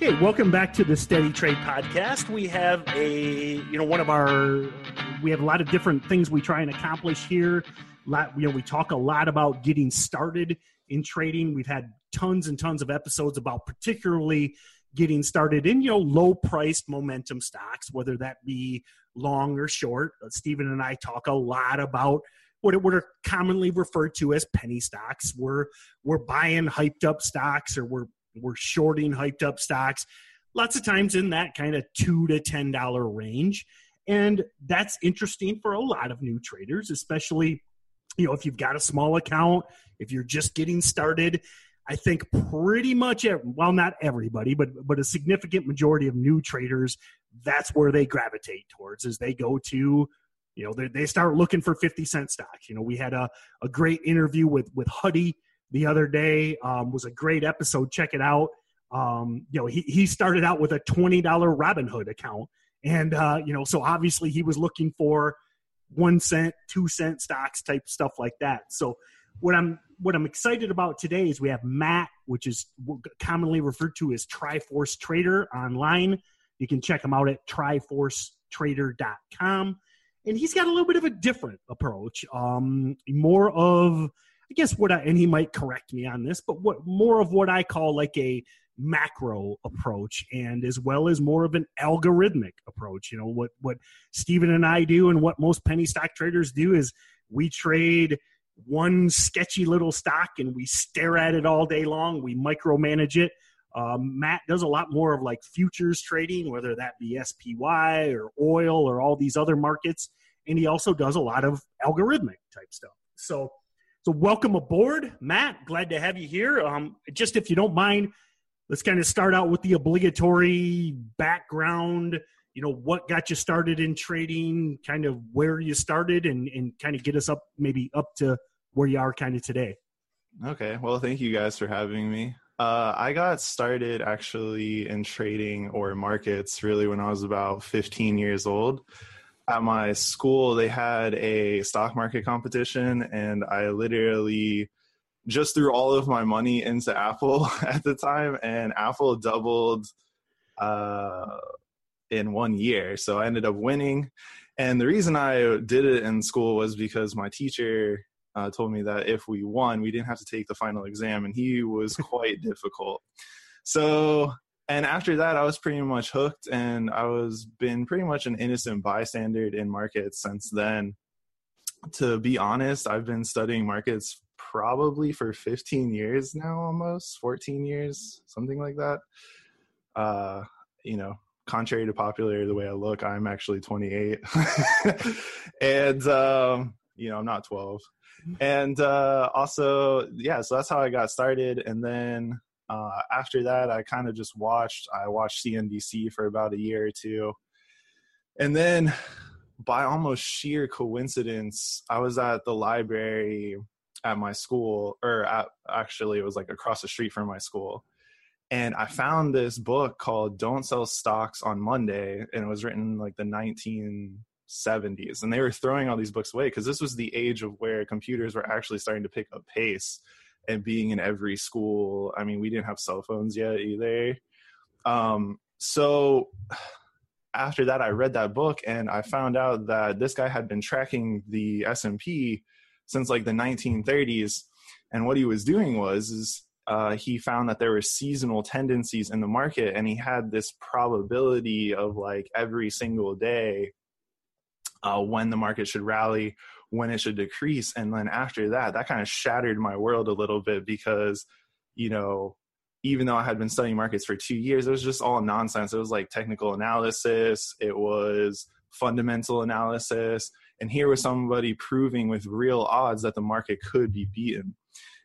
Hey, welcome back to the Steady Trade Podcast. We have a lot of different things we try and accomplish here. We talk a lot about getting started in trading. We've had tons and tons of episodes about particularly getting started in low-priced momentum stocks, whether that be long or short. Stephen and I talk a lot about what are commonly referred to as penny stocks. We're buying hyped up stocks, or we're shorting hyped up stocks, lots of times in that kind of $2 to $10 range. And that's interesting for a lot of new traders, especially, if you've got a small account, if you're just getting started. I think pretty much, not everybody, but a significant majority of new traders, that's where they gravitate towards, is they go to, they start looking for 50-cent stocks. We had a great interview with Huddy the other day. Was a great episode. Check it out. He started out with a $20 Robinhood account. And, so obviously he was looking for 1 cent, 2 cent stocks, type stuff like that. So what I'm excited about today is we have Matt, which is commonly referred to as Triforce Trader online. You can check him out at triforcetrader.com. And he's got a little bit of a different approach. More of, I guess and he might correct me on this, but more of what I call like a macro approach, and as well as more of an algorithmic approach. What Steven and I do and what most penny stock traders do is we trade one sketchy little stock and we stare at it all day long. We micromanage it. Matt does a lot more of like futures trading, whether that be SPY or oil or all these other markets. And he also does a lot of algorithmic type stuff. So welcome aboard, Matt. Glad to have you here. Just if you don't mind, let's kind of start out with the obligatory background. What got you started in trading, kind of where you started, and kind of get us up to where you are kind of today. Okay. Well, thank you guys for having me. I got started actually in trading or markets really when I was about 15 years old. At my school, they had a stock market competition, and I literally just threw all of my money into Apple at the time, and Apple doubled in 1 year. So I ended up winning. And the reason I did it in school was because my teacher told me that if we won, we didn't have to take the final exam, and he was quite difficult. And after that, I was pretty much hooked, and I was been pretty much an innocent bystander in markets since then. To be honest, I've been studying markets probably for 15 years now, almost 14 years, something like that. Contrary to popular, the way I look, I'm actually 28, and I'm not 12. And so that's how I got started, and then. After that, I kind of just watched CNBC for about a year or two. And then by almost sheer coincidence, I was at the library at my school, actually it was like across the street from my school. And I found this book called Don't Sell Stocks on Monday. And it was written in like the 1970s. And they were throwing all these books away because this was the age of where computers were actually starting to pick up pace. And being in every school, I mean, we didn't have cell phones yet either. So after that, I read that book, and I found out that this guy had been tracking the S&P since like the 1930s. And what he was doing was he found that there were seasonal tendencies in the market, and he had this probability of like every single day when the market should rally, when it should decrease. And then after that kind of shattered my world a little bit because, even though I had been studying markets for 2 years, it was just all nonsense. It was like technical analysis. It was fundamental analysis. And here was somebody proving with real odds that the market could be beaten.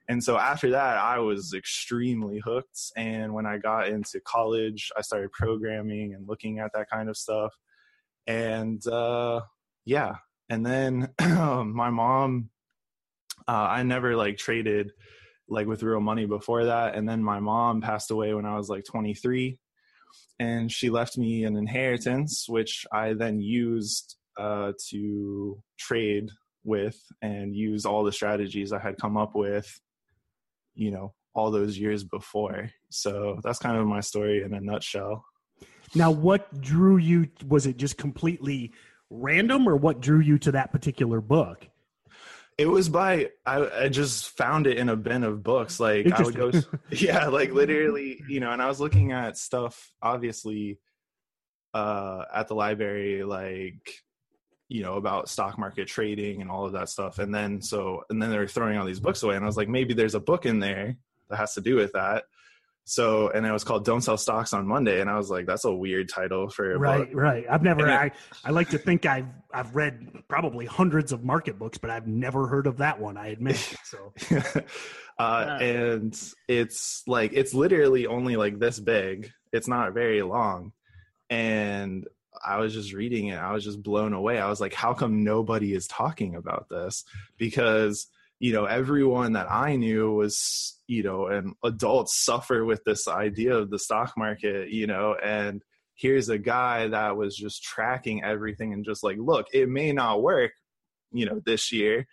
And so after that, I was extremely hooked. And when I got into college, I started programming and looking at that kind of stuff. And And then my mom, I never like traded like with real money before that. And then my mom passed away when I was like 23, and she left me an inheritance, which I then used to trade with and use all the strategies I had come up with, all those years before. So that's kind of my story in a nutshell. Now, what drew you, was it just completely random, or what drew you to that particular book? It was by, I just found it in a bin of books. Like I would go, yeah, like literally, you know, and I was looking at stuff, obviously, at the library, like, you know, about stock market trading and all of that stuff. And then, and then they were throwing all these books away, and I was like, maybe there's a book in there that has to do with that. So, and it was called Don't Sell Stocks on Monday. And I was like, that's a weird title for a book. Right. I've never, I like to think I've read probably hundreds of market books, but I've never heard of that one, I admit. So, and it's like, it's literally only like this big. It's not very long. And I was just reading it. I was just blown away. I was like, how come nobody is talking about this? Because, you know, everyone that I knew was, you know, and adults suffer with this idea of the stock market, you know, and here's a guy that was just tracking everything and just like, look, it may not work, you know, this year,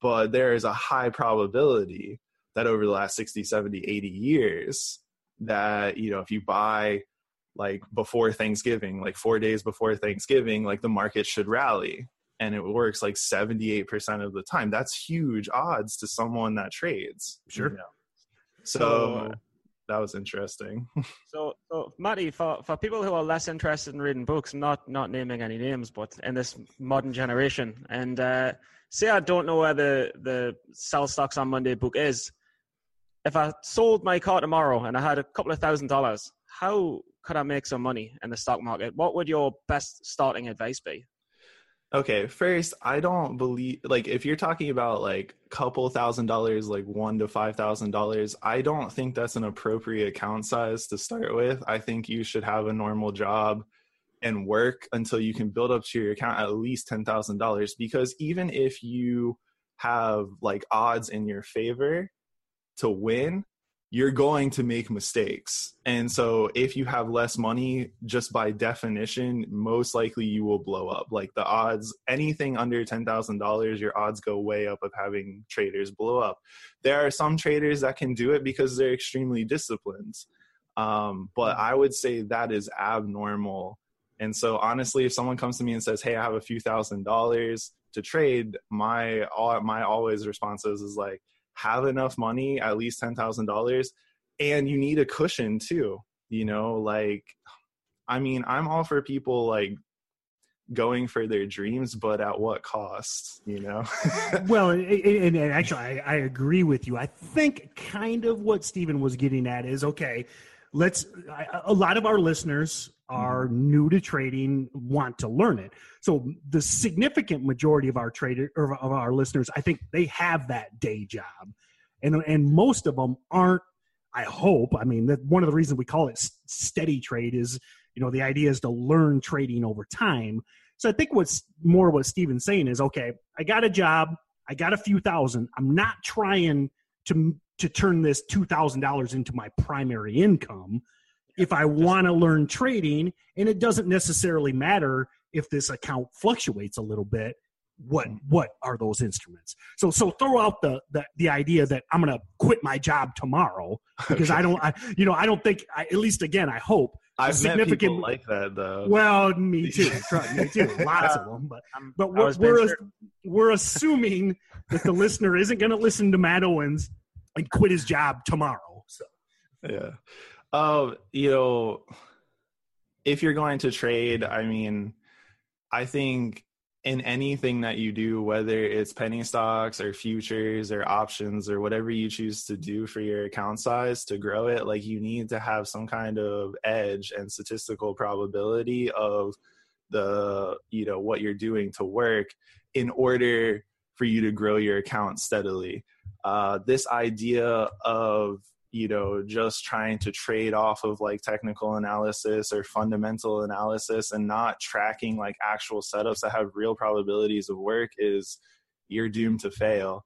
but there is a high probability that over the last 60, 70, 80 years that, you know, if you buy like before Thanksgiving, like 4 days before Thanksgiving, like the market should rally. And it works like 78% of the time. That's huge odds to someone that trades. Sure. You know? So that was interesting. So Matty, for people who are less interested in reading books, not naming any names, but in this modern generation, and say I don't know where the Sell Stocks on Monday book is, if I sold my car tomorrow and I had a couple of $1,000, how could I make some money in the stock market? What would your best starting advice be? Okay, first, I don't believe, like, if you're talking about like couple $1,000, like $1,000 to $5,000, I don't think that's an appropriate account size to start with. I think you should have a normal job and work until you can build up to your account at least $10,000, because even if you have like odds in your favor to win, you're going to make mistakes. And so if you have less money, just by definition, most likely you will blow up. Like the odds, anything under $10,000, your odds go way up of having traders blow up. There are some traders that can do it because they're extremely disciplined. But I would say that is abnormal. And so honestly, if someone comes to me and says, hey, I have a few $1,000 to trade, my always response is like, have enough money, at least $10,000, and you need a cushion too, you know, like, I mean, I'm all for people like going for their dreams, but at what cost, you know? Well, and actually, I agree with you. I think kind of what Stephen was getting at is, okay, a lot of our listeners are new to trading, want to learn it. So the significant majority of our trader or of our listeners, I think they have that day job, and most of them aren't. I hope. I mean, that one of the reasons we call it steady trade is, you know, the idea is to learn trading over time. So I think what Stephen's saying is, okay, I got a job, I got a few thousand. I'm not trying to turn this $2,000 into my primary income. If I want to learn trading, and it doesn't necessarily matter if this account fluctuates a little bit, what are those instruments? So throw out the idea that I'm going to quit my job tomorrow, because I hope. I've met people like that though. Well, me too. Me too. Lots of them. But we're assuming that the listener isn't going to listen to Matt Owens and quit his job tomorrow. So yeah. You know, if you're going to trade, I mean, I think in anything that you do, whether it's penny stocks or futures or options or whatever you choose to do for your account size to grow it, like you need to have some kind of edge and statistical probability of the, you know, what you're doing to work in order for you to grow your account steadily. This idea of, you know, just trying to trade off of like technical analysis or fundamental analysis and not tracking like actual setups that have real probabilities of work is, you're doomed to fail.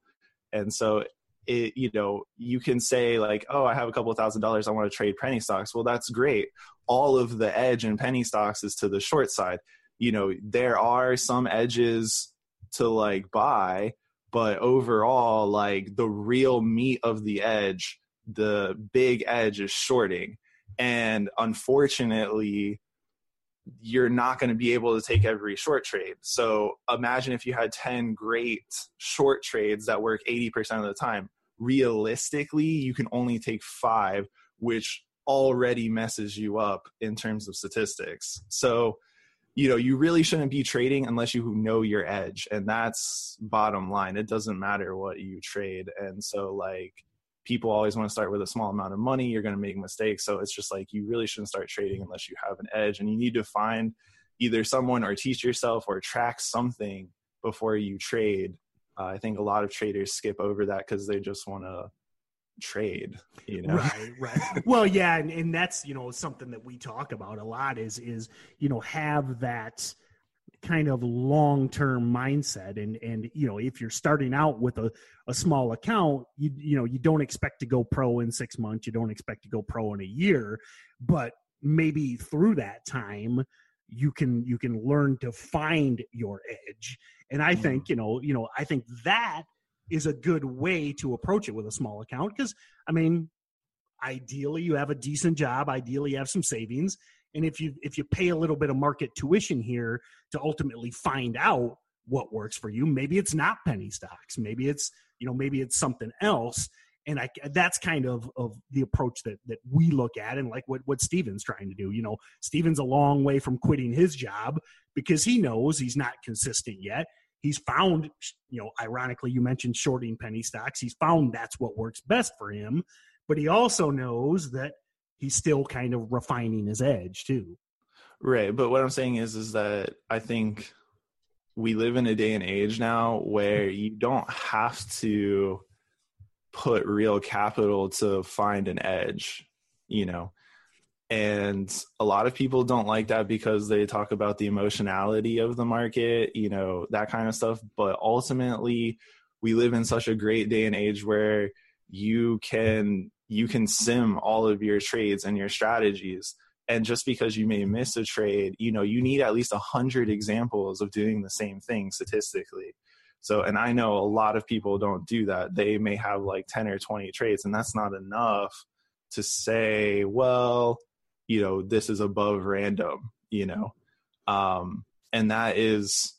And so it, you know, you can say like, oh, I have a couple $1,000, I want to trade penny stocks. Well, that's great. All of the edge in penny stocks is to the short side. You know, there are some edges to like buy, but overall, like the real meat of the edge the big edge is shorting. And unfortunately, you're not going to be able to take every short trade. So imagine if you had 10 great short trades that work 80% of the time. Realistically, you can only take 5, which already messes you up in terms of statistics. So, you know, you really shouldn't be trading unless you know your edge. And that's bottom line. It doesn't matter what you trade. And so, like, people always want to start with a small amount of money. You're going to make mistakes. So it's just like, you really shouldn't start trading unless you have an edge, and you need to find either someone or teach yourself or track something before you trade. I think a lot of traders skip over that because they just want to trade, you know? Right, right. Well, yeah. And that's, you know, something that we talk about a lot is, you know, have that kind of long-term mindset. And, you know, if you're starting out with a small account, you know, you don't expect to go pro in 6 months. You don't expect to go pro in a year, but maybe through that time, you can learn to find your edge. And I think, you know, I think that is a good way to approach it with a small account. 'Cause I mean, ideally you have a decent job, ideally you have some savings. And if you pay a little bit of market tuition here to ultimately find out what works for you, maybe it's not penny stocks, maybe it's something else. And that's kind of the approach that we look at, and like what Steven's trying to do. You know, Steven's a long way from quitting his job because he knows he's not consistent yet. He's found, you know, ironically, you mentioned shorting penny stocks. He's found that's what works best for him, but he also knows that he's still kind of refining his edge too. Right. But what I'm saying is that I think we live in a day and age now where you don't have to put real capital to find an edge, you know? And a lot of people don't like that because they talk about the emotionality of the market, you know, that kind of stuff. But ultimately, we live in such a great day and age where you can sim all of your trades and your strategies. And just because you may miss a trade, you know, you need at least 100 examples of doing the same thing statistically. So, and I know a lot of people don't do that. They may have like 10 or 20 trades, and that's not enough to say, well, you know, this is above random, you know? And that is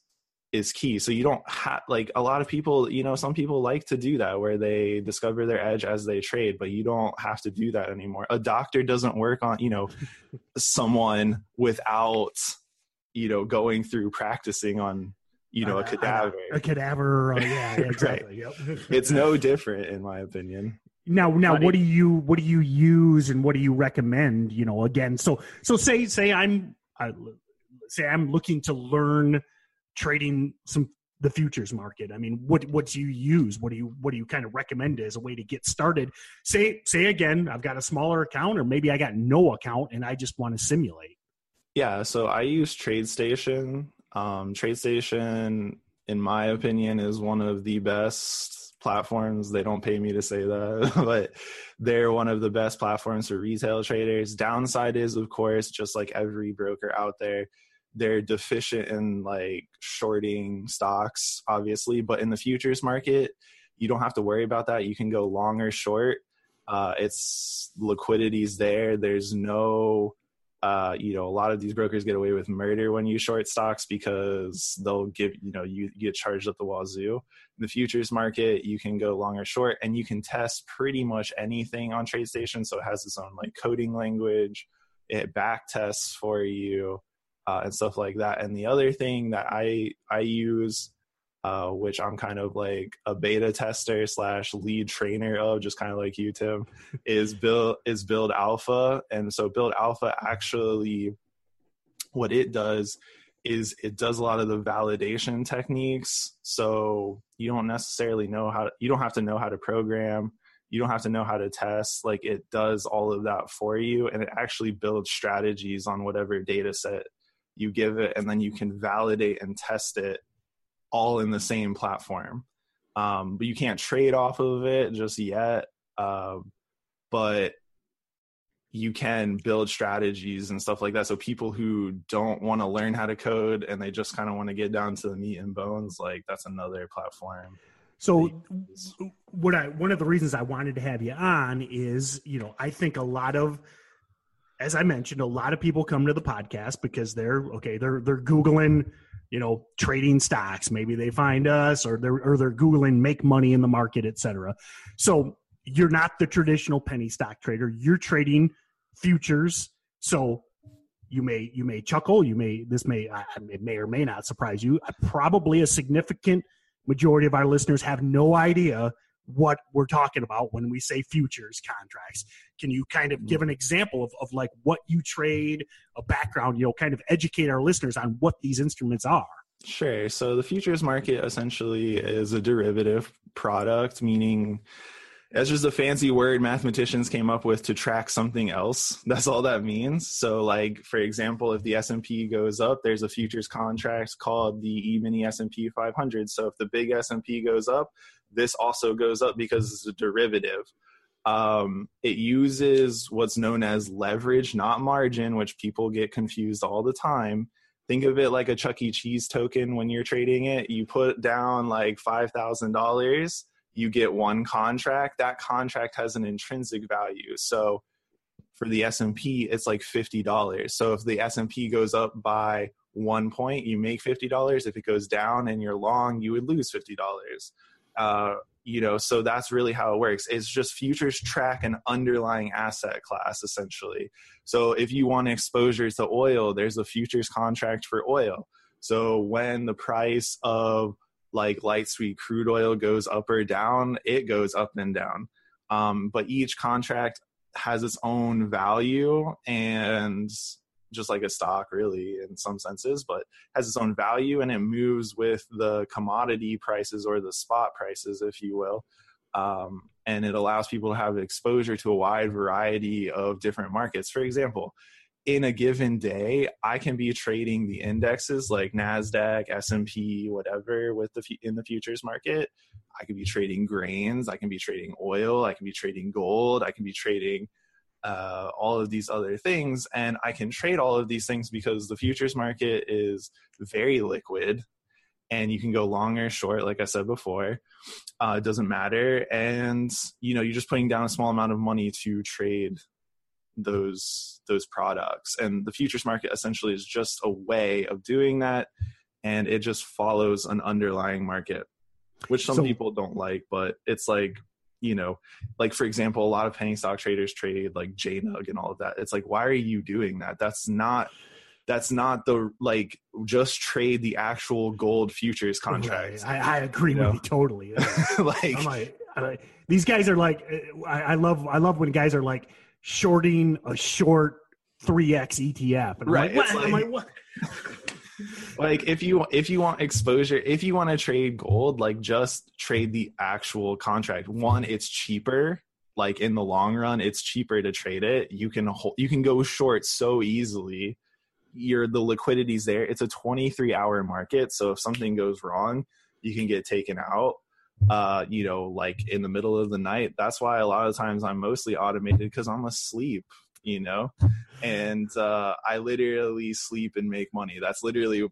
key. So you don't have, like, a lot of people, you know, some people like to do that where they discover their edge as they trade, but you don't have to do that anymore. A doctor doesn't work on, you know, someone without, you know, going through practicing on, you know, a cadaver. Yeah, exactly. Right. Yep. It's no different, in my opinion. Now, what do you use and what do you recommend? You know, again, so say I'm looking to learn trading the futures market. I mean, what do you use? What do you kind of recommend as a way to get started? Say again, I've got a smaller account, or maybe I got no account and I just want to simulate. Yeah, so I use TradeStation. TradeStation, in my opinion, is one of the best platforms. They don't pay me to say that, but they're one of the best platforms for retail traders. Downside is, of course, just like every broker out there, they're deficient in like shorting stocks, obviously, but in the futures market, you don't have to worry about that. You can go long or short. It's liquidity's there. There's no you know, a lot of these brokers get away with murder when you short stocks because they'll give, you know, you get charged up the wazoo. In the futures market, you can go long or short, and you can test pretty much anything on TradeStation. So it has its own like coding language. It back tests for you and stuff like that. And the other thing that I use, which I'm kind of like a beta tester / lead trainer of, just kind of like you, Tim, is Build Alpha. And so Build Alpha, actually what it does is it does a lot of the validation techniques. So you don't have to know how to program. You don't have to know how to test. Like, it does all of that for you. And it actually builds strategies on whatever data set you give it. And then you can validate and test it all in the same platform. But you can't trade off of it just yet. But you can build strategies and stuff like that. So people who don't want to learn how to code and they just kind of want to get down to the meat and bones, like, that's another platform. So one of the reasons I wanted to have you on is, you know, I think a lot of, as I mentioned, a lot of people come to the podcast because they're Googling, you know, trading stocks. Maybe they find us, or they're Googling make money in the market, et cetera. So you're not the traditional penny stock trader. You're trading futures. So you may chuckle. It may or may not surprise you. Probably a significant majority of our listeners have no idea what we're talking about when we say futures contracts. Can you kind of give an example of like what you trade, a background, you know, kind of educate our listeners on what these instruments are? Sure. So the futures market essentially is a derivative product, meaning that's just a fancy word mathematicians came up with to track something else. That's all that means. So like, for example, if the S&P goes up, there's a futures contract called the E-mini S&P 500. So if the big S&P goes up, this also goes up because it's a derivative. It uses what's known as leverage, not margin, which people get confused all the time. Think of it like a Chuck E. Cheese token when you're trading it. You put down like $5,000, you get one contract. That contract has an intrinsic value. So for the S&P, it's like $50. So if the S&P goes up by 1 point, you make $50. If it goes down and you're long, you would lose $50. You know, so that's really how it works. It's just futures track an underlying asset class, essentially. So if you want exposure to oil, there's a futures contract for oil. So when the price of like light sweet crude oil goes up or down, it goes up and down. But each contract has its own value, and just like a stock really in some senses, but has its own value, and it moves with the commodity prices or the spot prices, if you will. And it allows people to have exposure to a wide variety of different markets. For example, in a given day, I can be trading the indexes like NASDAQ, S&P, whatever, in the futures market. I could be trading grains. I can be trading oil. I can be trading gold. I can be trading all of these other things. And I can trade all of these things because the futures market is very liquid. And you can go long or short, like I said before. It doesn't matter. And, you know, you're just putting down a small amount of money to trade those products, and the futures market essentially is just a way of doing that, and it just follows an underlying market, which some people don't like, but it's like, you know, like for example, a lot of penny stock traders trade like JNUG and all of that. It's like, why are you doing that? That's not the, like, just trade the actual gold futures contract. Right. I agree with you totally. Like, I'm like these guys are like, I love when guys are like shorting a short 3x ETF. And right. I'm like, what? Like if you want exposure, if you want to trade gold, like just trade the actual contract. One, it's cheaper. Like in the long run, it's cheaper to trade it. You can go short so easily. The liquidity's there. It's a 23-hour market. So if something goes wrong, you can get taken out. You know, like in the middle of the night. That's why a lot of times I'm mostly automated, because I'm asleep, you know, and I literally sleep and make money. That's literally,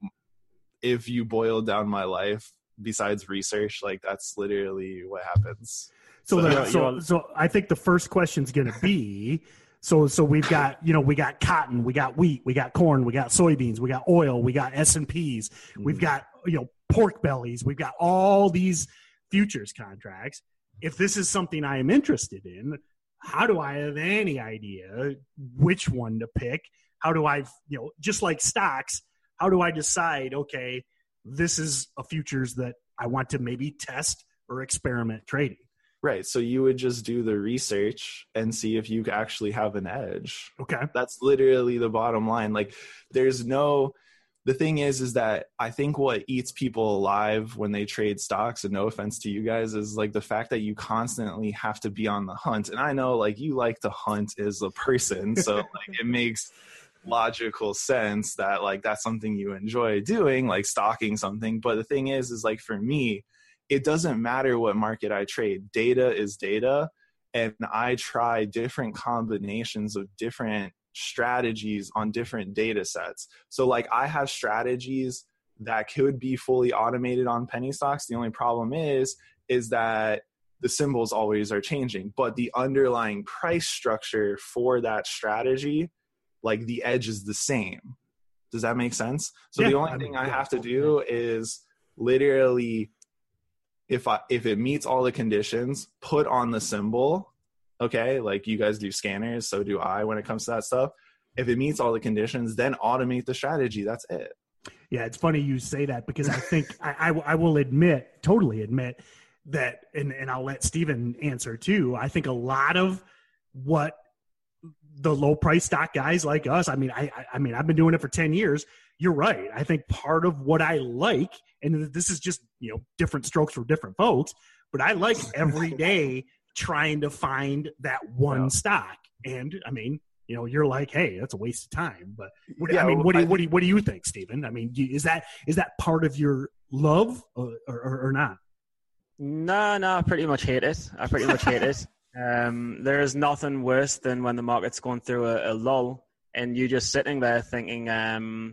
if you boil down my life, besides research, like that's literally what happens. So I think the first question is going to be, so we've got, you know, we got cotton, we got wheat, we got corn, we got soybeans, we got oil, we got S&Ps, we've got, you know, pork bellies, we've got all these futures contracts. If this is something I am interested in, how do I have any idea which one to pick? How do I, you know, just like stocks, how do I decide, okay, this is a futures that I want to maybe test or experiment trading? Right. So you would just do the research and see if you actually have an edge. Okay. That's literally the bottom line. Like the thing is that I think what eats people alive when they trade stocks, and no offense to you guys, is like the fact that you constantly have to be on the hunt. And I know like you like to hunt as a person, so like it makes logical sense that like that's something you enjoy doing, like stalking something. But the thing is like for me, it doesn't matter what market I trade. Data is data, and I try different combinations of different strategies on different data sets. So like I have strategies that could be fully automated on penny stocks. The only problem is is that the symbols always are changing, but the underlying price structure for that strategy, like the edge, is the same. Does that make sense? So yeah, the only thing I have to do is literally, if it meets all the conditions, put on the symbol. Okay, like you guys do scanners, so do I when it comes to that stuff. If it meets all the conditions, then automate the strategy. That's it. Yeah, it's funny you say that, because I think I will admit, totally admit that, and I'll let Steven answer too. I think a lot of what the low price stock guys like us, I mean, I've been doing it for 10 years. You're right. I think part of what I like, and this is just, you know, different strokes for different folks, but I like every day trying to find that one stock. And I mean, you know, you're like, hey, that's a waste of time. But what do you think, Steven? I mean, is that part of your love or not? No, I pretty much hate it. There is nothing worse than when the market's going through a lull and you're just sitting there thinking, well,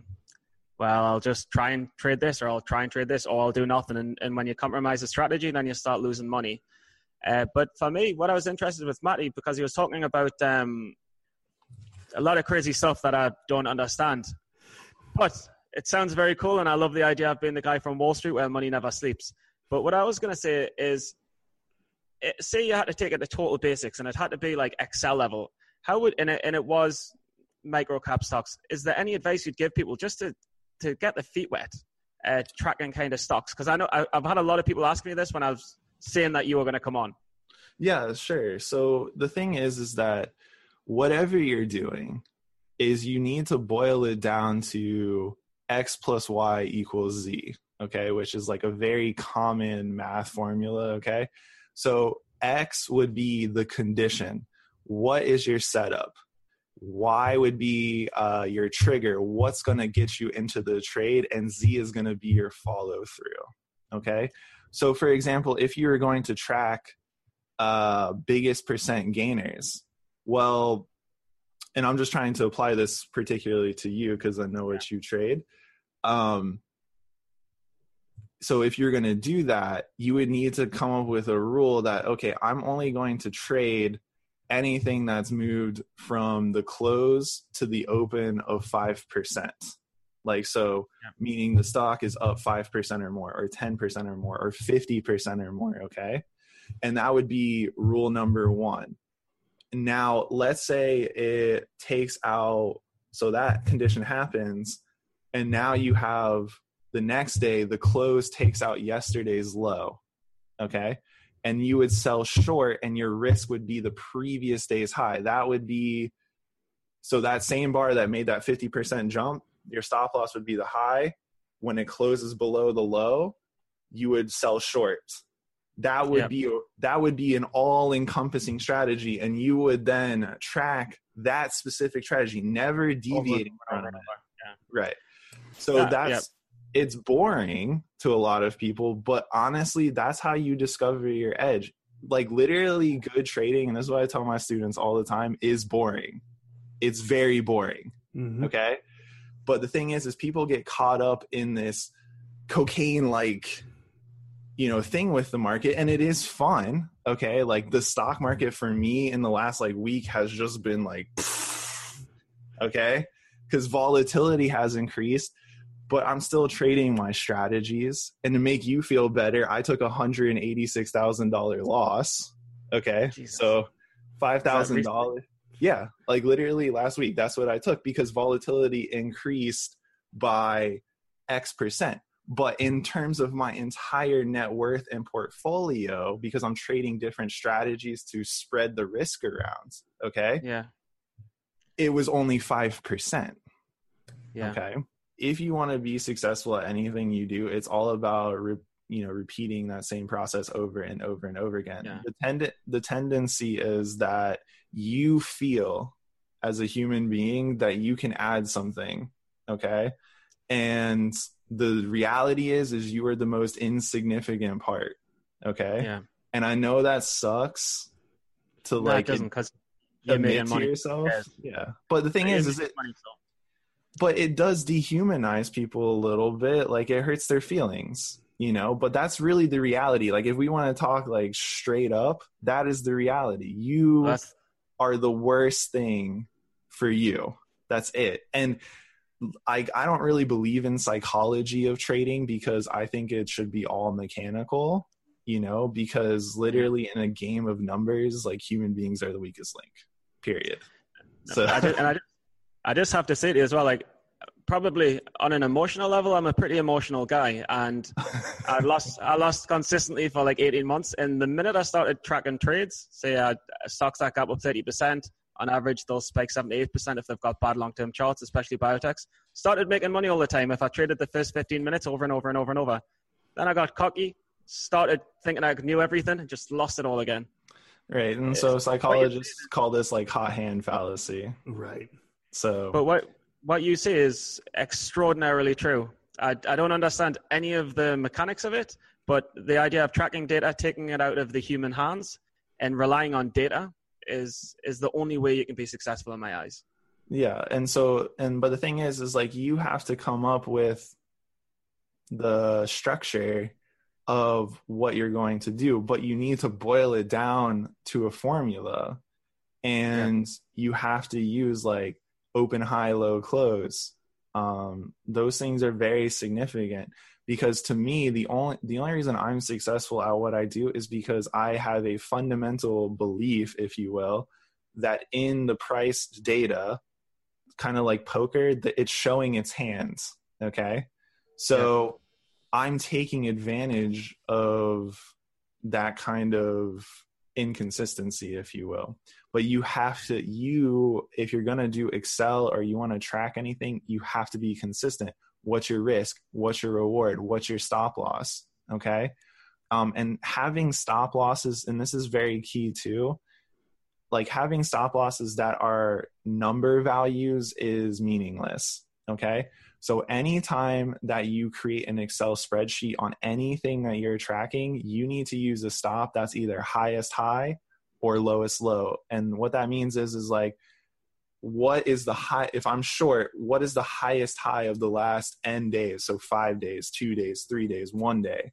I'll just try and trade this, or I'll try and trade this, or I'll do nothing. And when you compromise the strategy, then you start losing money. But for me, what I was interested with Matty, because he was talking about a lot of crazy stuff that I don't understand. But it sounds very cool, and I love the idea of being the guy from Wall Street where money never sleeps. But what I was going to say is, say you had to take it to total basics, and it had to be like Excel level. How would and it was micro cap stocks. Is there any advice you'd give people just to get their feet wet, tracking kind of stocks? Because I know I've had a lot of people ask me this when I was saying that you were going to come on. Yeah, sure. So the thing is that whatever you're doing is you need to boil it down to X plus Y equals Z. Okay, which is like a very common math formula. Okay, so X would be the condition. What is your setup? Y would be your trigger. What's going to get you into the trade? And Z is going to be your follow through. Okay, so for example, if you were going to track biggest percent gainers, well, and I'm just trying to apply this particularly to you because I know what you trade. So if you're going to do that, you would need to come up with a rule that, okay, I'm only going to trade anything that's moved from the close to the open of 5%. Like, so meaning the stock is up 5% or more, or 10% or more, or 50% or more. Okay. And that would be rule number one. Now let's say it takes out, so that condition happens, and now you have, the next day, the close takes out yesterday's low, okay? And you would sell short, and your risk would be the previous day's high. That would be, so that same bar that made that 50% jump, your stop loss would be the high. When it closes below the low, you would sell short. That would be an all-encompassing strategy, and you would then track that specific strategy, never deviating from it. Yeah. Right. So that's... Yep. It's boring to a lot of people, but honestly, that's how you discover your edge. Like literally good trading, and this is what I tell my students all the time, is boring. It's very boring, okay? But the thing is people get caught up in this cocaine-like, you know, thing with the market, and it is fun, okay? Like the stock market for me in the last like week has just been like, okay? Because volatility has increased. But I'm still trading my strategies. And to make you feel better, I took a $186,000 loss. Okay. Jesus. So $5,000. Yeah. Like literally last week, that's what I took because volatility increased by X percent. But in terms of my entire net worth and portfolio, because I'm trading different strategies to spread the risk around. Okay. Yeah. It was only 5%. Yeah. Okay. If you want to be successful at anything you do, it's all about repeating that same process over and over and over again. Yeah. The tendency is that you feel as a human being that you can add something, okay? And the reality is you are the most insignificant part, okay? Yeah. And I know that sucks to like admit to yourself. Yeah. But the thing is it... But it does dehumanize people a little bit. Like it hurts their feelings. you know, but that's really the reality. Like, if we want to talk like straight up, that is the reality. You are the worst thing for you. That's it. And I don't really believe in psychology of trading, because I think it should be all mechanical, you know, because literally in a game of numbers, like, human beings are the weakest link, period. So I just have to say it as well, like, probably on an emotional level, I'm a pretty emotional guy, and I lost consistently for like 18 months. And the minute I started tracking trades, say stocks that gap up 30%, on average, they'll spike 7 to 8% if they've got bad long-term charts, especially biotechs. Started making money all the time if I traded the first 15 minutes over and over and over and over. Then I got cocky, started thinking I knew everything, and just lost it all again. Right, and so psychologists call this like hot hand fallacy. Right. So, but what you say is extraordinarily true. I don't understand any of the mechanics of it, but the idea of tracking data, taking it out of the human hands, and relying on data is the only way you can be successful in my eyes. Yeah, but the thing is like, you have to come up with the structure of what you're going to do, but you need to boil it down to a formula, and you have to use like open, high, low, close. Those things are very significant, because to me, the only reason I'm successful at what I do is because I have a fundamental belief, if you will, that in the price data, kind of like poker, that it's showing its hands. Okay. So I'm taking advantage of that kind of inconsistency, if you will. But you have to, if you're going to do Excel or you want to track anything, you have to be consistent. What's your risk? What's your reward? What's your stop loss? Okay. And having stop losses, and this is very key too, like having stop losses that are number values is meaningless. Okay. So anytime that you create an Excel spreadsheet on anything that you're tracking, you need to use a stop that's either highest high or lowest low. And what that means is like, what is the high? If I'm short, what is the highest high of the last n days? So 5 days, 2 days, 3 days, 1 day.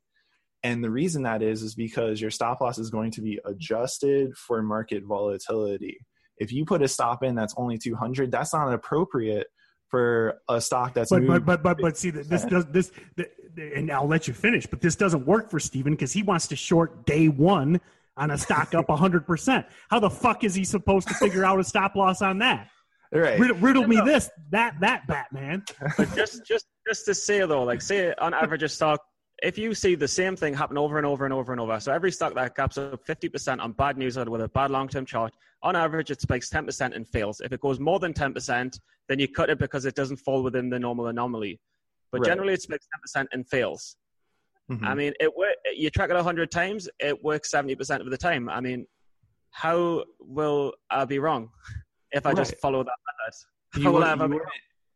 And the reason that is because your stop loss is going to be adjusted for market volatility. If you put a stop in that's only 200, that's not appropriate for a stock that's moving. But see, and I'll let you finish, but this doesn't work for Steven, because he wants to short day one on a stock up 100%. How the fuck is he supposed to figure out a stop loss on that? Right. Riddle me this, that Batman. But just to say though, like, say on average a stock, if you see the same thing happen over and over and over and over, so every stock that gaps up 50% on bad news or with a bad long-term chart, on average it spikes 10% and fails. If it goes more than 10%, then you cut it because it doesn't fall within the normal anomaly. But generally it spikes 10% and fails. Mm-hmm. I mean, you track it 100 times, it works 70% of the time. I mean, how will I be wrong if I just follow that method?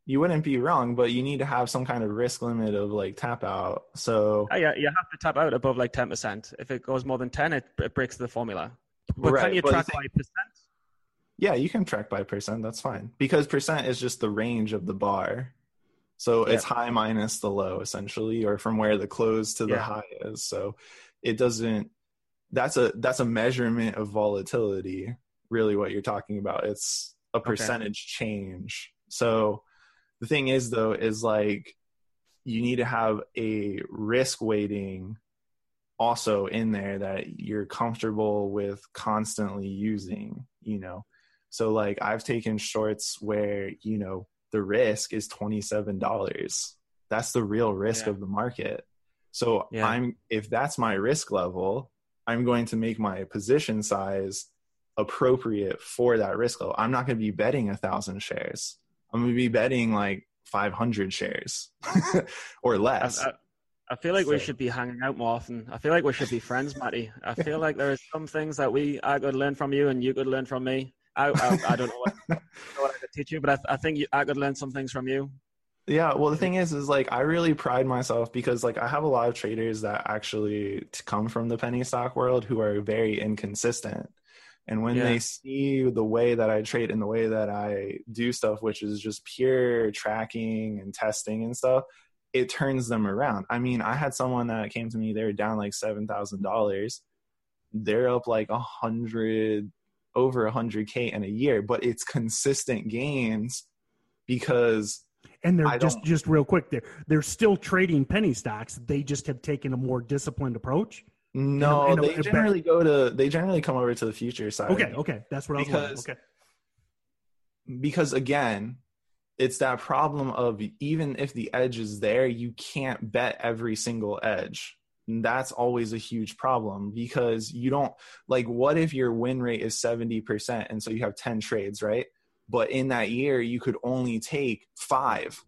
You wouldn't be wrong, but you need to have some kind of risk limit of like tap out. So you have to tap out above like 10%. If it goes more than 10, it breaks the formula. But can you track by percent? Yeah, you can track by percent. That's fine, because percent is just the range of the bar. So it's high minus the low, essentially, or from where the close to the high is. So it doesn't, that's a measurement of volatility, really what you're talking about. It's a percentage change. So the thing is though, is like, you need to have a risk weighting also in there that you're comfortable with constantly using, you know? So like, I've taken shorts where, you know, the risk is $27. That's the real risk of the market. So if that's my risk level, I'm going to make my position size appropriate for that risk level. I'm not going to be betting 1,000 shares. I'm going to be betting like 500 shares or less. I feel like we should be hanging out more often. I feel like we should be friends, Matty. I feel like there are some things that I could learn from you and you could learn from me. I don't know what I could teach you, but I think I could learn some things from you. Yeah. Well, the thing is like, I really pride myself because like I have a lot of traders that actually come from the penny stock world who are very inconsistent. And when they see the way that I trade and the way that I do stuff, which is just pure tracking and testing and stuff, it turns them around. I mean, I had someone that came to me, they were down like $7,000. They're up like over 100K in a year, but it's consistent gains because. And they're just real quick there. They're still trading penny stocks. They just have taken a more disciplined approach. No, they generally come over to the future side. Okay. That's what I was wondering. Okay. Because again, it's that problem of even if the edge is there, you can't bet every single edge. And that's always a huge problem because you don't like, what if your win rate is 70% and so you have 10 trades, right? But in that year, you could only take 5.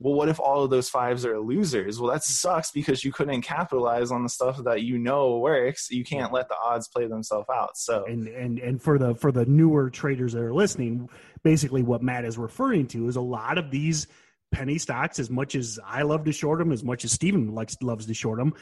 Well, what if all of those 5s are losers? Well, that sucks because you couldn't capitalize on the stuff that you know works. You can't let the odds play themselves out. So, and for the newer traders that are listening, basically what Matt is referring to is a lot of these penny stocks. As much as I love to short them, as much as Steven loves to short them,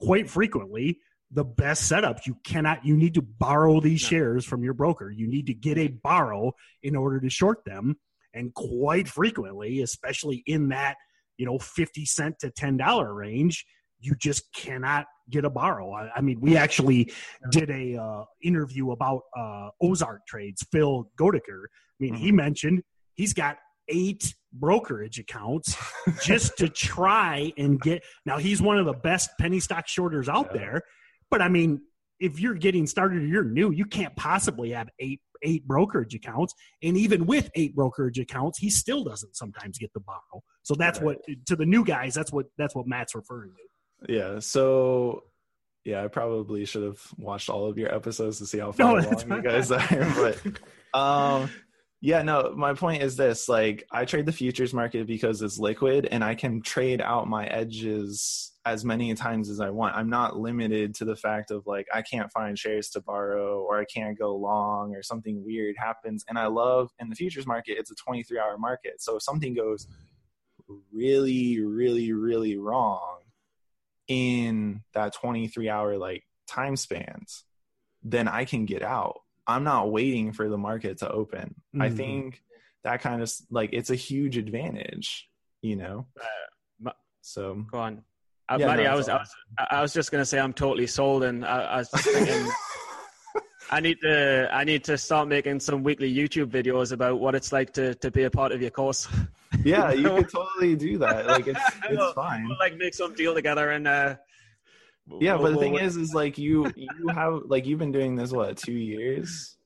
quite frequently. The best setups, you need to borrow these shares from your broker. You need to get a borrow in order to short them. And quite frequently, especially in that, 50 cent to $10 range, you just cannot get a borrow. I mean, we actually did a interview about Ozark trades, Phil Godeker. I mean, he mentioned he's got 8 brokerage accounts just to try and get, now he's one of the best penny stock shorters out there. But I mean, if you're getting started or you're new, you can't possibly have eight brokerage accounts. And even with 8 brokerage accounts, he still doesn't sometimes get the borrow. So that's what, to the new guys, that's what Matt's referring to. Yeah. So yeah, I probably should have watched all of your episodes to see how far along you guys are. But my point is this, like I trade the futures market because it's liquid and I can trade out my edges as many times as I want. I'm not limited to the fact of like, I can't find shares to borrow or I can't go long or something weird happens. And I love in the futures market, it's a 23-hour market. So if something goes really, really, really wrong in that 23-hour like time spans, then I can get out. I'm not waiting for the market to open. Mm-hmm. I think that kind of like, it's a huge advantage, so go on. Buddy, I was just gonna say I'm totally sold, and I was just thinking I need to start making some weekly YouTube videos about what it's like to be a part of your course. Yeah, you could totally do that. Like it's fine. We'll, like make some deal together and. But the thing is like you have like you've been doing this 2 years?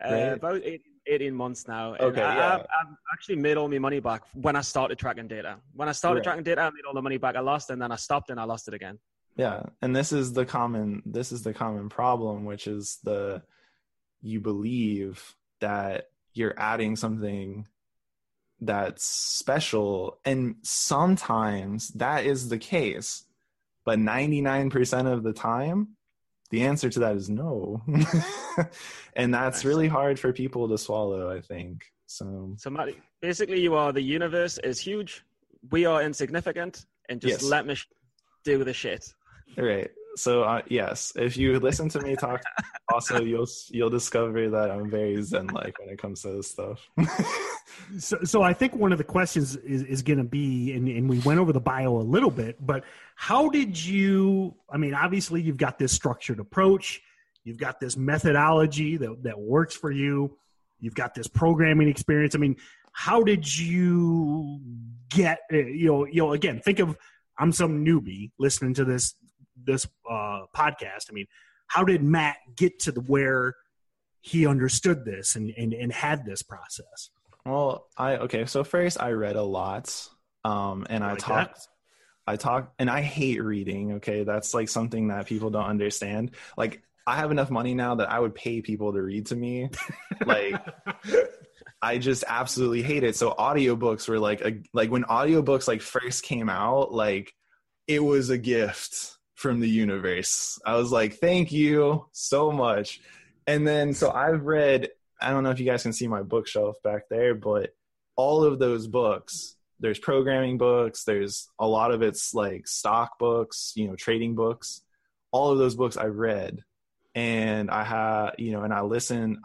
Right? About 18 months now. Okay, I've actually made all my money back when I started tracking data. When I started tracking data, I made all the money back I lost, and then I stopped and I lost it again. Yeah, and this is the common problem, which is you believe that you're adding something that's special, and sometimes that is the case. But 99% of the time, the answer to that is no. And that's really hard for people to swallow, I think. So Matt, basically you are the universe is huge. We are insignificant. And just let me do the shit. Right. So, yes, if you listen to me talk, also you'll discover that I'm very zen-like when it comes to this stuff. So I think one of the questions is going to be, and we went over the bio a little bit, but how did you, I mean, obviously you've got this structured approach, you've got this methodology that works for you, you've got this programming experience. I mean, how did you get, again, think of, I'm some newbie listening to this podcast. I mean, how did Matt get to where he understood this and had this process? Well, so first I read a lot, and I talked, and I hate reading. Okay. That's like something that people don't understand. Like I have enough money now that I would pay people to read to me. Like I just absolutely hate it. So audiobooks were like when audiobooks like first came out, like it was a gift from the universe. I was like, thank you so much. And then, so I've read, I don't know if you guys can see my bookshelf back there, but all of those books, there's programming books, there's a lot of it's like stock books, trading books, all of those books I've read. And I have, and I listen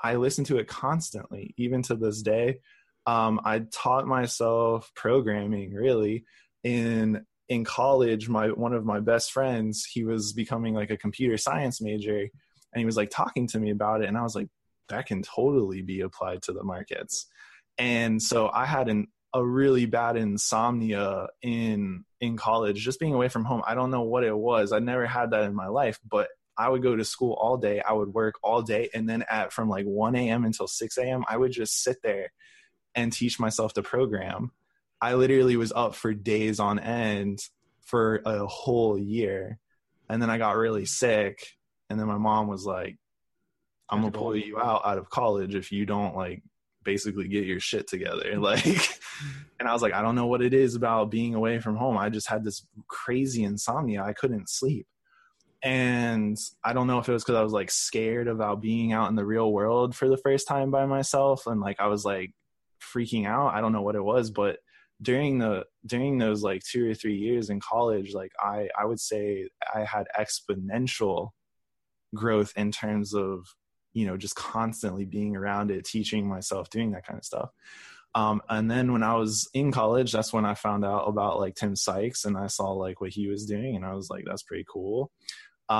to it constantly, even to this day. I taught myself programming really in college, one of my best friends, he was becoming like a computer science major, and he was like talking to me about it. And I was like, that can totally be applied to the markets. And so I had a really bad insomnia in college, just being away from home. I don't know what it was. I never had that in my life, but I would go to school all day. I would work all day. And then from like 1 a.m. until 6 a.m., I would just sit there and teach myself to program. I literally was up for days on end for a whole year. And then I got really sick. And then my mom was like, I'm going to pull you out of college if you don't like basically get your shit together. Like, and I was like, I don't know what it is about being away from home. I just had this crazy insomnia. I couldn't sleep. And I don't know if it was because I was like scared about being out in the real world for the first time by myself. And like, I was like freaking out. I don't know what it was, but during those like 2 or 3 years in college, like I would say I had exponential growth in terms of, you know, just constantly being around it, teaching myself, doing that kind of stuff. And then when I was in college, that's when I found out about like Tim Sykes, and I saw like what he was doing, and I was like, that's pretty cool. You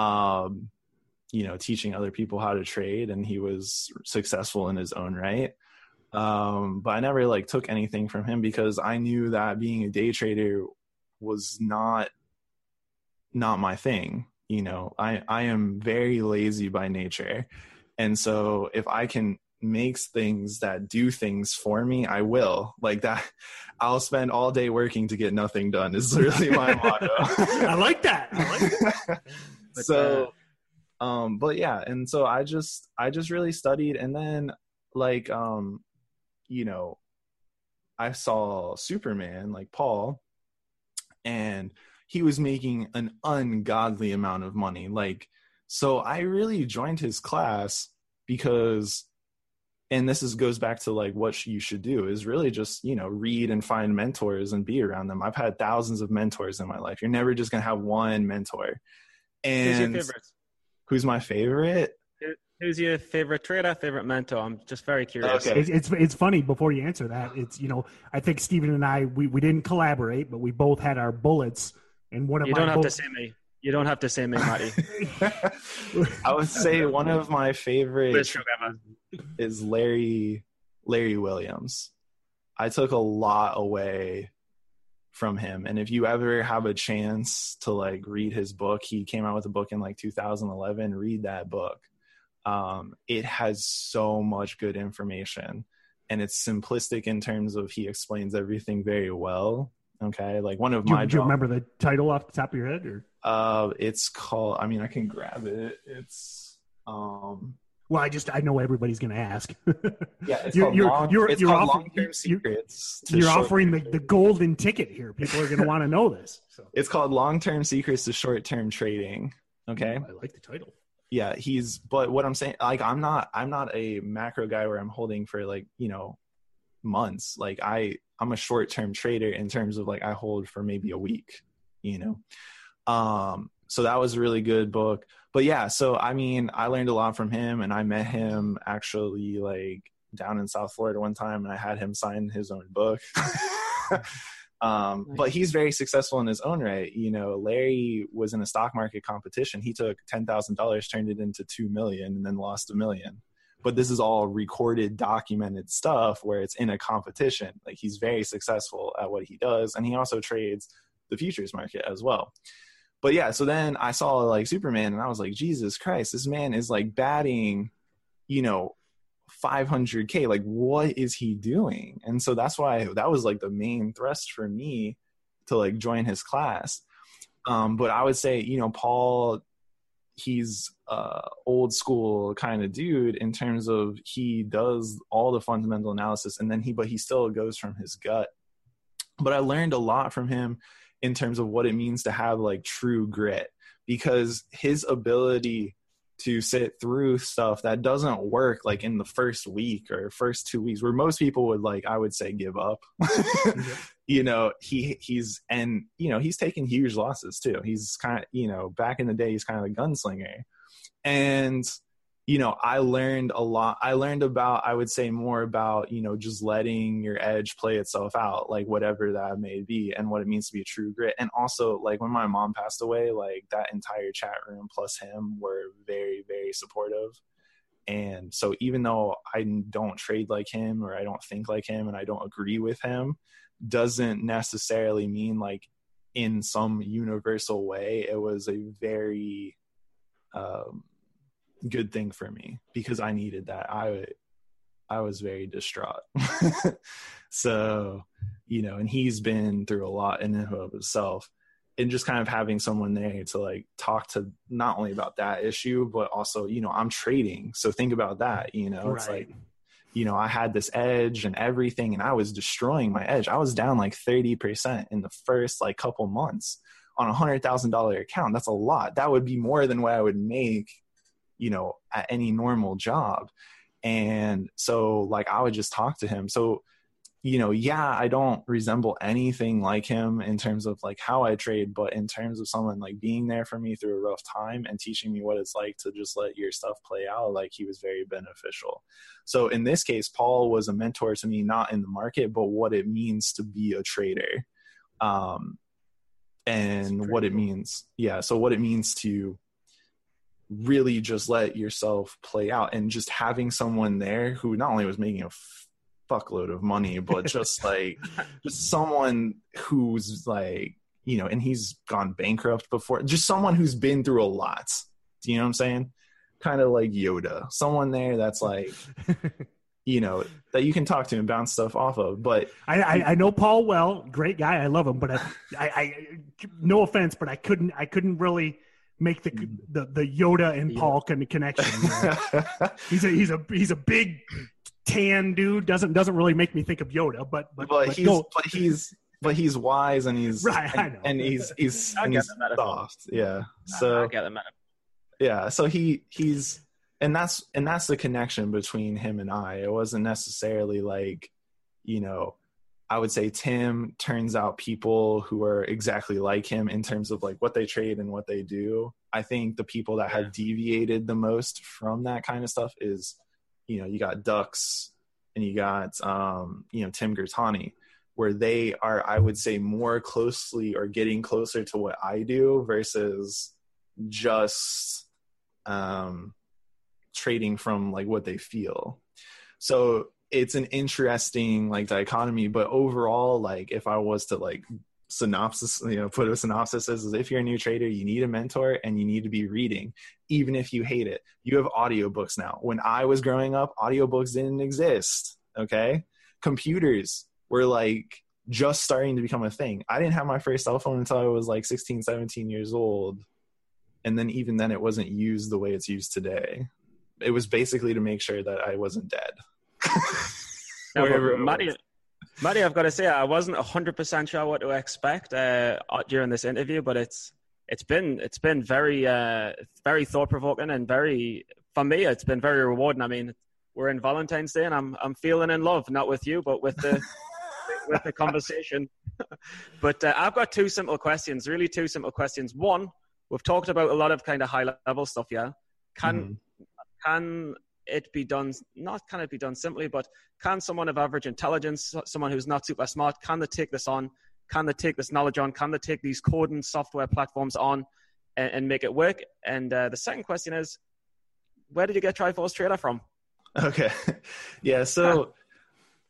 know, teaching other people how to trade, and he was successful in his own right. But I never like took anything from him because I knew that being a day trader was not my thing. You know, I am very lazy by nature. And so if I can make things that do things for me, I will. Like that, I'll spend all day working to get nothing done is really my motto. I like that. So, but yeah. And so I just really studied. And then like, you know, I saw Superman, like Paul, and he was making an ungodly amount of money. Like, so I really joined his class because, and this goes back to like what you should do is really just, you know, read and find mentors and be around them. I've had thousands of mentors in my life. You're never just going to have one mentor. And who's your favorite? Who's my favorite? Who's your favorite trader, favorite mentor? I'm just very curious. Okay. It's funny, before you answer that, it's, you know, I think Steven and I, we didn't collaborate, but we both had our bullets. And one of You don't have to say me, Marty. I would say one of my favorites is Larry Williams. I took a lot away from him. And if you ever have a chance to like read his book, he came out with a book in like 2011, read that book. It has so much good information, and it's simplistic in terms of he explains everything very well. Okay. Like one of my, do you remember the title off the top of your head, or? It's called, I mean, I can grab it. It's, well, I know everybody's going to ask. Yeah. It's called Long-term Secrets. You're offering the golden ticket here. People are going to want to know this. So. It's called Long-term Secrets to Short-term Trading. Okay. I like the title. Yeah, but what I'm saying, like, I'm not a macro guy where I'm holding for like, you know, months. Like I'm a short-term trader in terms of like, I hold for maybe a week, you know? So that was a really good book, but yeah. So, I mean, I learned a lot from him, and I met him actually like down in South Florida one time, and I had him sign his own book. But he's very successful in his own right. You know, Larry was in a stock market competition. He took $10,000, turned it into $2 million, and then lost $1 million. But this is all recorded, documented stuff where it's in a competition. Like, he's very successful at what he does. And he also trades the futures market as well. But yeah, so then I saw like Superman, and I was like, Jesus Christ, this man is like batting, you know, 500K. Like, what is he doing? And so that's why that was like the main thrust for me to like join his class. But I would say, you know, Paul, he's old school kind of dude in terms of he does all the fundamental analysis, and then he still goes from his gut. But I learned a lot from him in terms of what it means to have like true grit, because his ability to sit through stuff that doesn't work like in the first week or first 2 weeks, where most people would like, I would say, give up. You know, he's, and you know, he's taken huge losses too. He's kind of, you know, back in the day, he's kind of a gunslinger. And you know, I learned a lot. I learned about, I would say more about, you know, just letting your edge play itself out, like whatever that may be, and what it means to be a true grit. And also, like, when my mom passed away, like, that entire chat room plus him were very, very supportive. And so even though I don't trade like him, or I don't think like him, and I don't agree with him, doesn't necessarily mean, like, in some universal way, it was a very, good thing for me, because I needed that. I was very distraught. So, you know, and he's been through a lot in and of himself, and just kind of having someone there to, like, talk to, not only about that issue, but also, you know, I'm trading. So think about that, you know, right. It's like, you know, I had this edge and everything, and I was destroying my edge. I was down like 30% in the first, like, couple months on $100,000 account. That's a lot. That would be more than what I would make, you know, at any normal job. And so, like, I would just talk to him. So, you know, yeah, I don't resemble anything like him in terms of, like, how I trade, but in terms of someone, like, being there for me through a rough time and teaching me what it's like to just let your stuff play out, like, he was very beneficial. So in this case, Paul was a mentor to me, not in the market, but what it means to be a trader, and what it means. Yeah. So what it means to really just let yourself play out, and just having someone there who not only was making a fuckload of money, but just like just someone who's, like, you know, and he's gone bankrupt before, just someone who's been through a lot. Do you know what I'm saying? Kind of like Yoda, someone there that's like, you know, that you can talk to and bounce stuff off of. But I know Paul well, great guy. I love him, but I no offense, but I couldn't really make the Yoda and Paul connection. You know? He's a big tan dude. Doesn't really make me think of Yoda, but he's wise, and he's right. I know. And he's soft. Yeah. So I get the metaphor. Yeah. So he's and that's the connection between him and I. It wasn't necessarily like, you know, I would say Tim turns out people who are exactly like him in terms of, like, what they trade and what they do. I think the people that have deviated the most from that kind of stuff is, you know, you got Ducks, and you got, you know, Tim Grittani, where they are, I would say, more closely or getting closer to what I do versus just trading from, like, what they feel. So it's an interesting, like, dichotomy, but overall, like, if I was to, like, synopsis, you know, put a synopsis as if you're a new trader, you need a mentor, and you need to be reading, even if you hate it. You have audiobooks now. When I was growing up, audiobooks didn't exist. Okay. Computers were, like, just starting to become a thing. I didn't have my first cell phone until I was, like, 16, 17 years old. And then even then, it wasn't used the way it's used today. It was basically to make sure that I wasn't dead. No, Maddie, I've got to say, I wasn't 100% sure what to expect during this interview, but it's been very very thought provoking, and very, for me, it's been very rewarding. I mean, we're in Valentine's Day, and I'm feeling in love, not with you, but with the with the conversation. But I've got two simple questions. One, we've talked about a lot of kind of high level stuff. Yeah, can someone of average intelligence, someone who's not super smart, can they take this on? Can they take this knowledge on? Can they take these coding software platforms on and make it work? And the second question is, where did you get Triforce Trader from? Okay. Yeah. So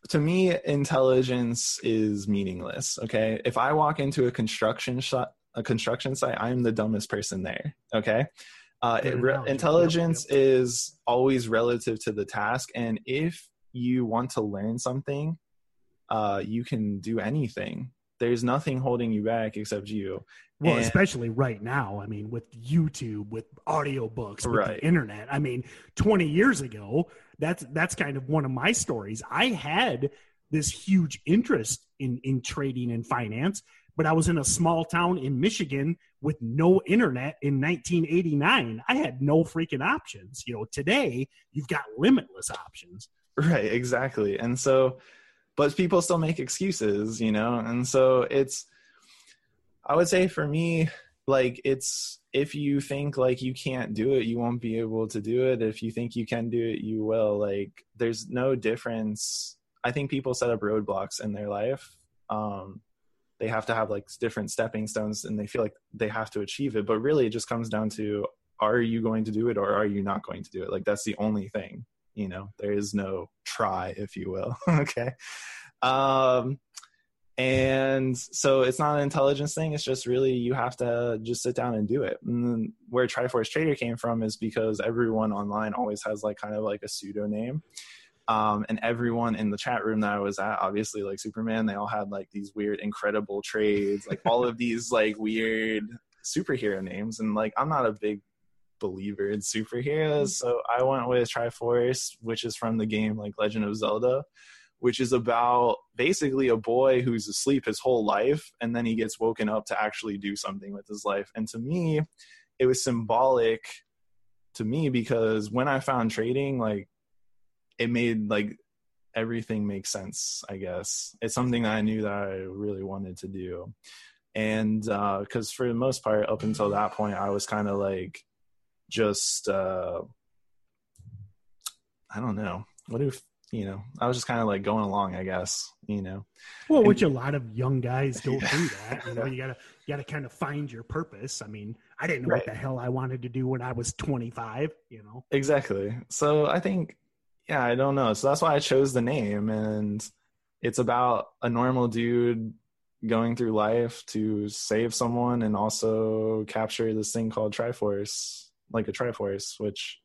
to me, intelligence is meaningless. Okay. If I walk into a construction site, I'm the dumbest person there. Okay. Intelligence is always relative to the task. And if you want to learn something, you can do anything. There's nothing holding you back except you. Well, especially right now. I mean, with YouTube, with audiobooks, with the internet. I mean, 20 years ago, that's kind of one of my stories. I had this huge interest in trading and finance, but I was in a small town in Michigan with no internet in 1989. I had no freaking options. You know, today you've got limitless options. Right, exactly. And so, but people still make excuses, you know? And so I would say for me, Like, it's, if you think like you can't do it, you won't be able to do it. If you think you can do it, you will. Like, there's no difference. I think people set up roadblocks in their life. They have to have like different stepping stones and they feel like they have to achieve it. But really it just comes down to, are you going to do it or are you not going to do it? Like, that's the only thing, you know, there is no try, if you will. Okay. And so it's not an intelligence thing. It's just really, you have to just sit down and do it. And where Triforce Trader came from is because everyone online always has like kind of like a pseudo name. And everyone in the chat room that I was at, obviously like Superman, they all had like these weird, incredible trades, like all of these like weird superhero names. And like, I'm not a big believer in superheroes. So I went with Triforce, which is from the game like Legend of Zelda, which is about basically a boy who's asleep his whole life. And then he gets woken up to actually do something with his life. And to me, it was symbolic to me because when I found trading, like, it made like everything make sense, I guess. It's something that I knew that I really wanted to do. And because for the most part, up until that point, I was kind of like just, I don't know. What if, you know, I was just kind of like going along, I guess, you know. Well, which a lot of young guys go through that. You know, you gotta kind of find your purpose. I mean, I didn't know what the hell I wanted to do when I was 25, you know. Exactly. So I think, yeah, I don't know. So that's why I chose the name. And it's about a normal dude going through life to save someone and also capture this thing called Triforce, like a Triforce, which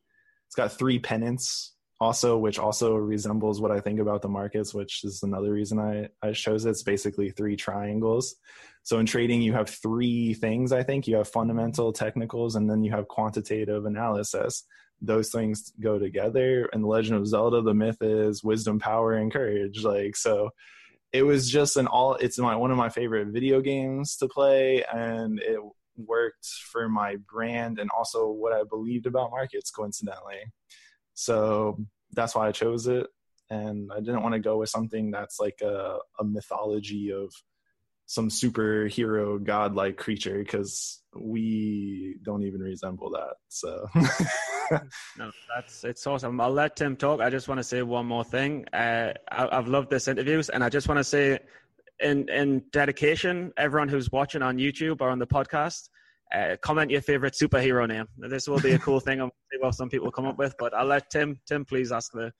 it's got three pennants also, which also resembles what I think about the markets, which is another reason I chose it. It's basically three triangles. So in trading, you have three things, I think. You have fundamental, technicals, and then you have quantitative analysis. Those things go together. And the Legend of Zelda, the myth is wisdom, power, and courage. Like, so it was just it's one of my favorite video games to play. And it worked for my brand and also what I believed about markets, coincidentally. So that's why I chose it. And I didn't want to go with something that's like a mythology of some superhero godlike creature, because we don't even resemble that. So no, it's awesome. I'll let Tim talk. I just want to say one more thing. I've loved this interview, and I just want to say in dedication, everyone who's watching on YouTube or on the podcast, comment your favorite superhero name. This will be a cool thing. I'm see what some people come up with, but I'll let Tim please ask the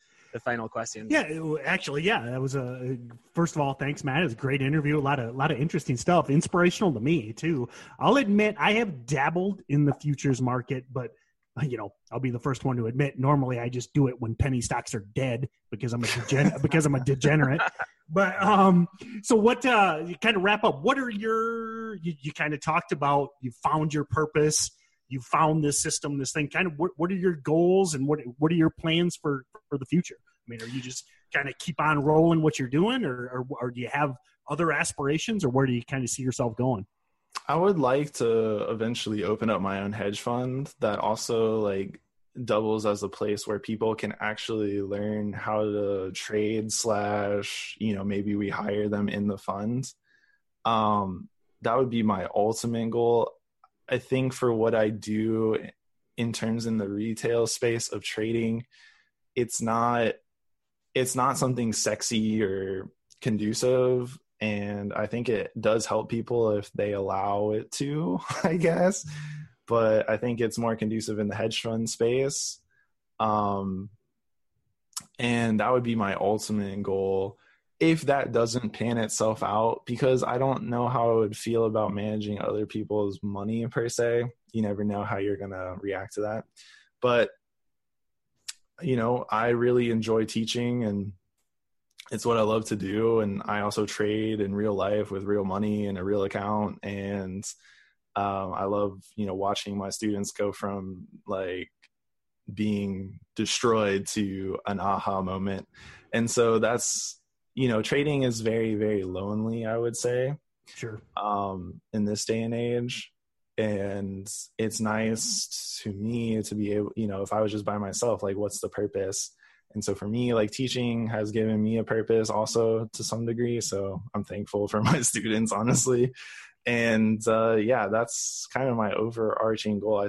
final question. That was first of all, thanks, Matt. It was a great interview. A lot of interesting stuff, inspirational to me too. I'll admit I have dabbled in the futures market, but you know, I'll be the first one to admit normally I just do it when penny stocks are dead because I'm a degenerate. But so what, you kind of wrap up, what are your, you kind of talked about, you found your purpose, you found this system, this thing, kind of what are your goals and what are your plans for the future? I mean, are you just kind of keep on rolling what you're doing or do you have other aspirations, or where do you kind of see yourself going? I would like to eventually open up my own hedge fund that also like doubles as a place where people can actually learn how to trade / you know, maybe we hire them in the fund. That would be my ultimate goal. I think for what I do in the retail space of trading, it's not something sexy or conducive. And I think it does help people if they allow it to, I guess. But I think it's more conducive in the hedge fund space. And that would be my ultimate goal if that doesn't pan itself out, because I don't know how I would feel about managing other people's money per se. You never know how you're going to react to that. But, you know, I really enjoy teaching and it's what I love to do. And I also trade in real life with real money and a real account. And I love, you know, watching my students go from like being destroyed to an aha moment. And so that's, you know, trading is very, very lonely, I would say. Sure. In this day and age. And it's nice to me to be able, you know, if I was just by myself, like, what's the purpose? And so for me, like, teaching has given me a purpose also to some degree. So I'm thankful for my students, honestly. And yeah, that's kind of my overarching goal.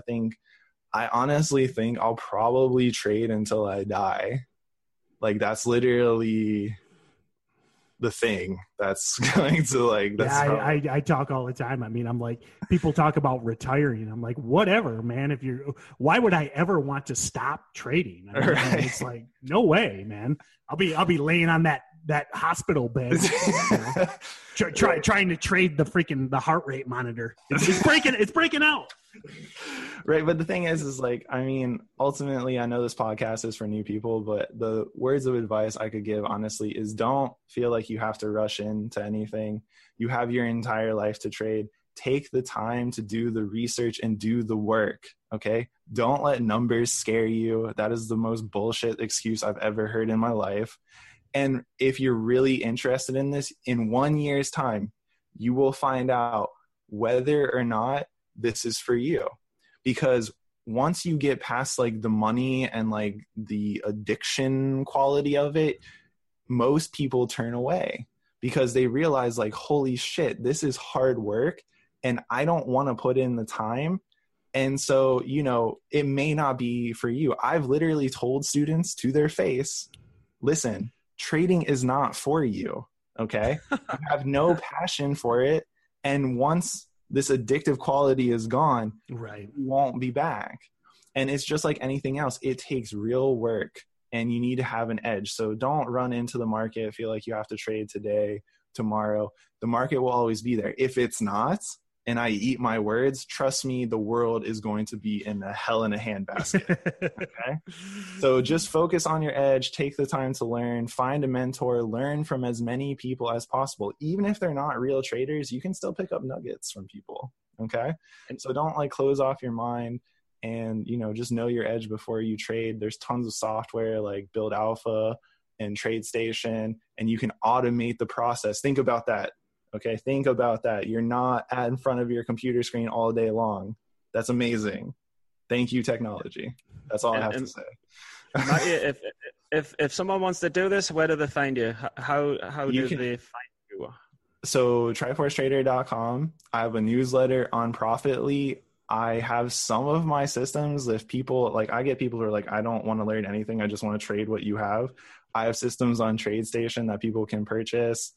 I honestly think I'll probably trade until I die. Like, that's literally the thing that's going to, like, that's I talk all the time. I mean, I'm like, people talk about retiring. I'm like, whatever, man. If you're, why would I ever want to stop trading? I mean, right. It's like, no way, man. I'll be laying on that hospital bed, you know, trying to trade the freaking heart rate monitor. It's breaking out. Right. But the thing is like, I mean, ultimately, I know this podcast is for new people, but the words of advice I could give, honestly, is don't feel like you have to rush into anything. You have your entire life to trade. Take the time to do the research and do the work. Okay. Don't let numbers scare you. That is the most bullshit excuse I've ever heard in my life. And if you're really interested in this, in 1 year's time, you will find out whether or not this is for you. Because once you get past like the money and like the addiction quality of it, most people turn away because they realize like, holy shit, this is hard work and I don't want to put in the time. And so, you know, it may not be for you. I've literally told students to their face, listen, trading is not for you, okay? You have no passion for it. And once this addictive quality is gone, right, you won't be back. And it's just like anything else. It takes real work and you need to have an edge. So don't run into the market, feel like you have to trade today, tomorrow. The market will always be there. If it's not, and I eat my words, trust me, the world is going to be in a hell in a handbasket. Okay? So just focus on your edge, take the time to learn, find a mentor, learn from as many people as possible. Even if they're not real traders, you can still pick up nuggets from people. Okay? And so don't like close off your mind and, you know, just know your edge before you trade. There's tons of software like Build Alpha and TradeStation, and you can automate the process. Think about that. Okay, think about that. You're not in front of your computer screen all day long. That's amazing. Thank you, technology. That's all I have to say. If someone wants to do this, where do they find you? How do they find you? So triforcetrader.com. I have a newsletter on Profitly. I have some of my systems. If people like, I get people who are like, I don't want to learn anything. I just want to trade what you have. I have systems on TradeStation that people can purchase.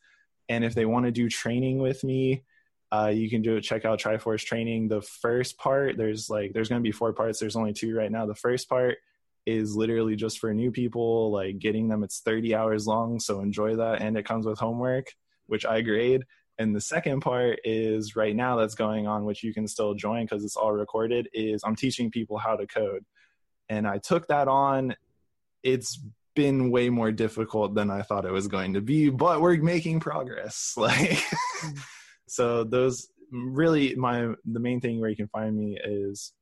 And if they want to do training with me, you can do it. Check out Triforce Training. The first part, there's going to be 4 parts. There's only 2 right now. The first part is literally just for new people, like getting them. It's 30 hours long, so enjoy that. And it comes with homework, which I grade. And the second part is right now that's going on, which you can still join because it's all recorded, is I'm teaching people how to code. And I took that on. It's been way more difficult than I thought it was going to be, but we're making progress. Like, so those really the main thing where you can find me is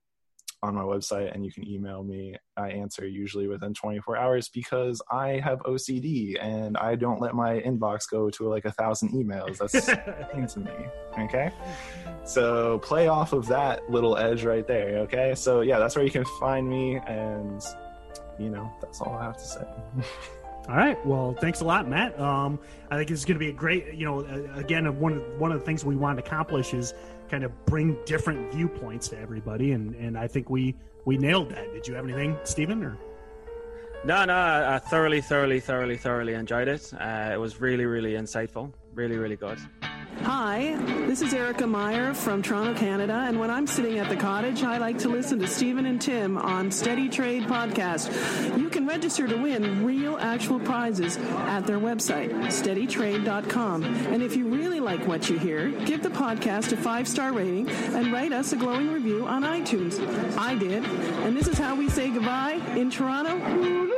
on my website, and you can email me. I answer usually within 24 hours because I have OCD and I don't let my inbox go to like 1,000 emails. That's insane to me. Okay. So play off of that little edge right there. Okay. So yeah, that's where you can find me, and you know, that's all I have to say. All right. Well, thanks a lot, Matt. I think it's going to be a great, you know, again, one of the things we want to accomplish is kind of bring different viewpoints to everybody. And I think we nailed that. Did you have anything, Stephen? Or? No, I thoroughly enjoyed it. It was really, really insightful. Really, really good. Hi, this is Erica Meyer from Toronto, Canada, and when I'm sitting at the cottage, I like to listen to Stephen and Tim on Steady Trade Podcast. You can register to win real actual prizes at their website, steadytrade.com. And if you really like what you hear, give the podcast a 5-star rating and write us a glowing review on iTunes. I did, and this is how we say goodbye in Toronto.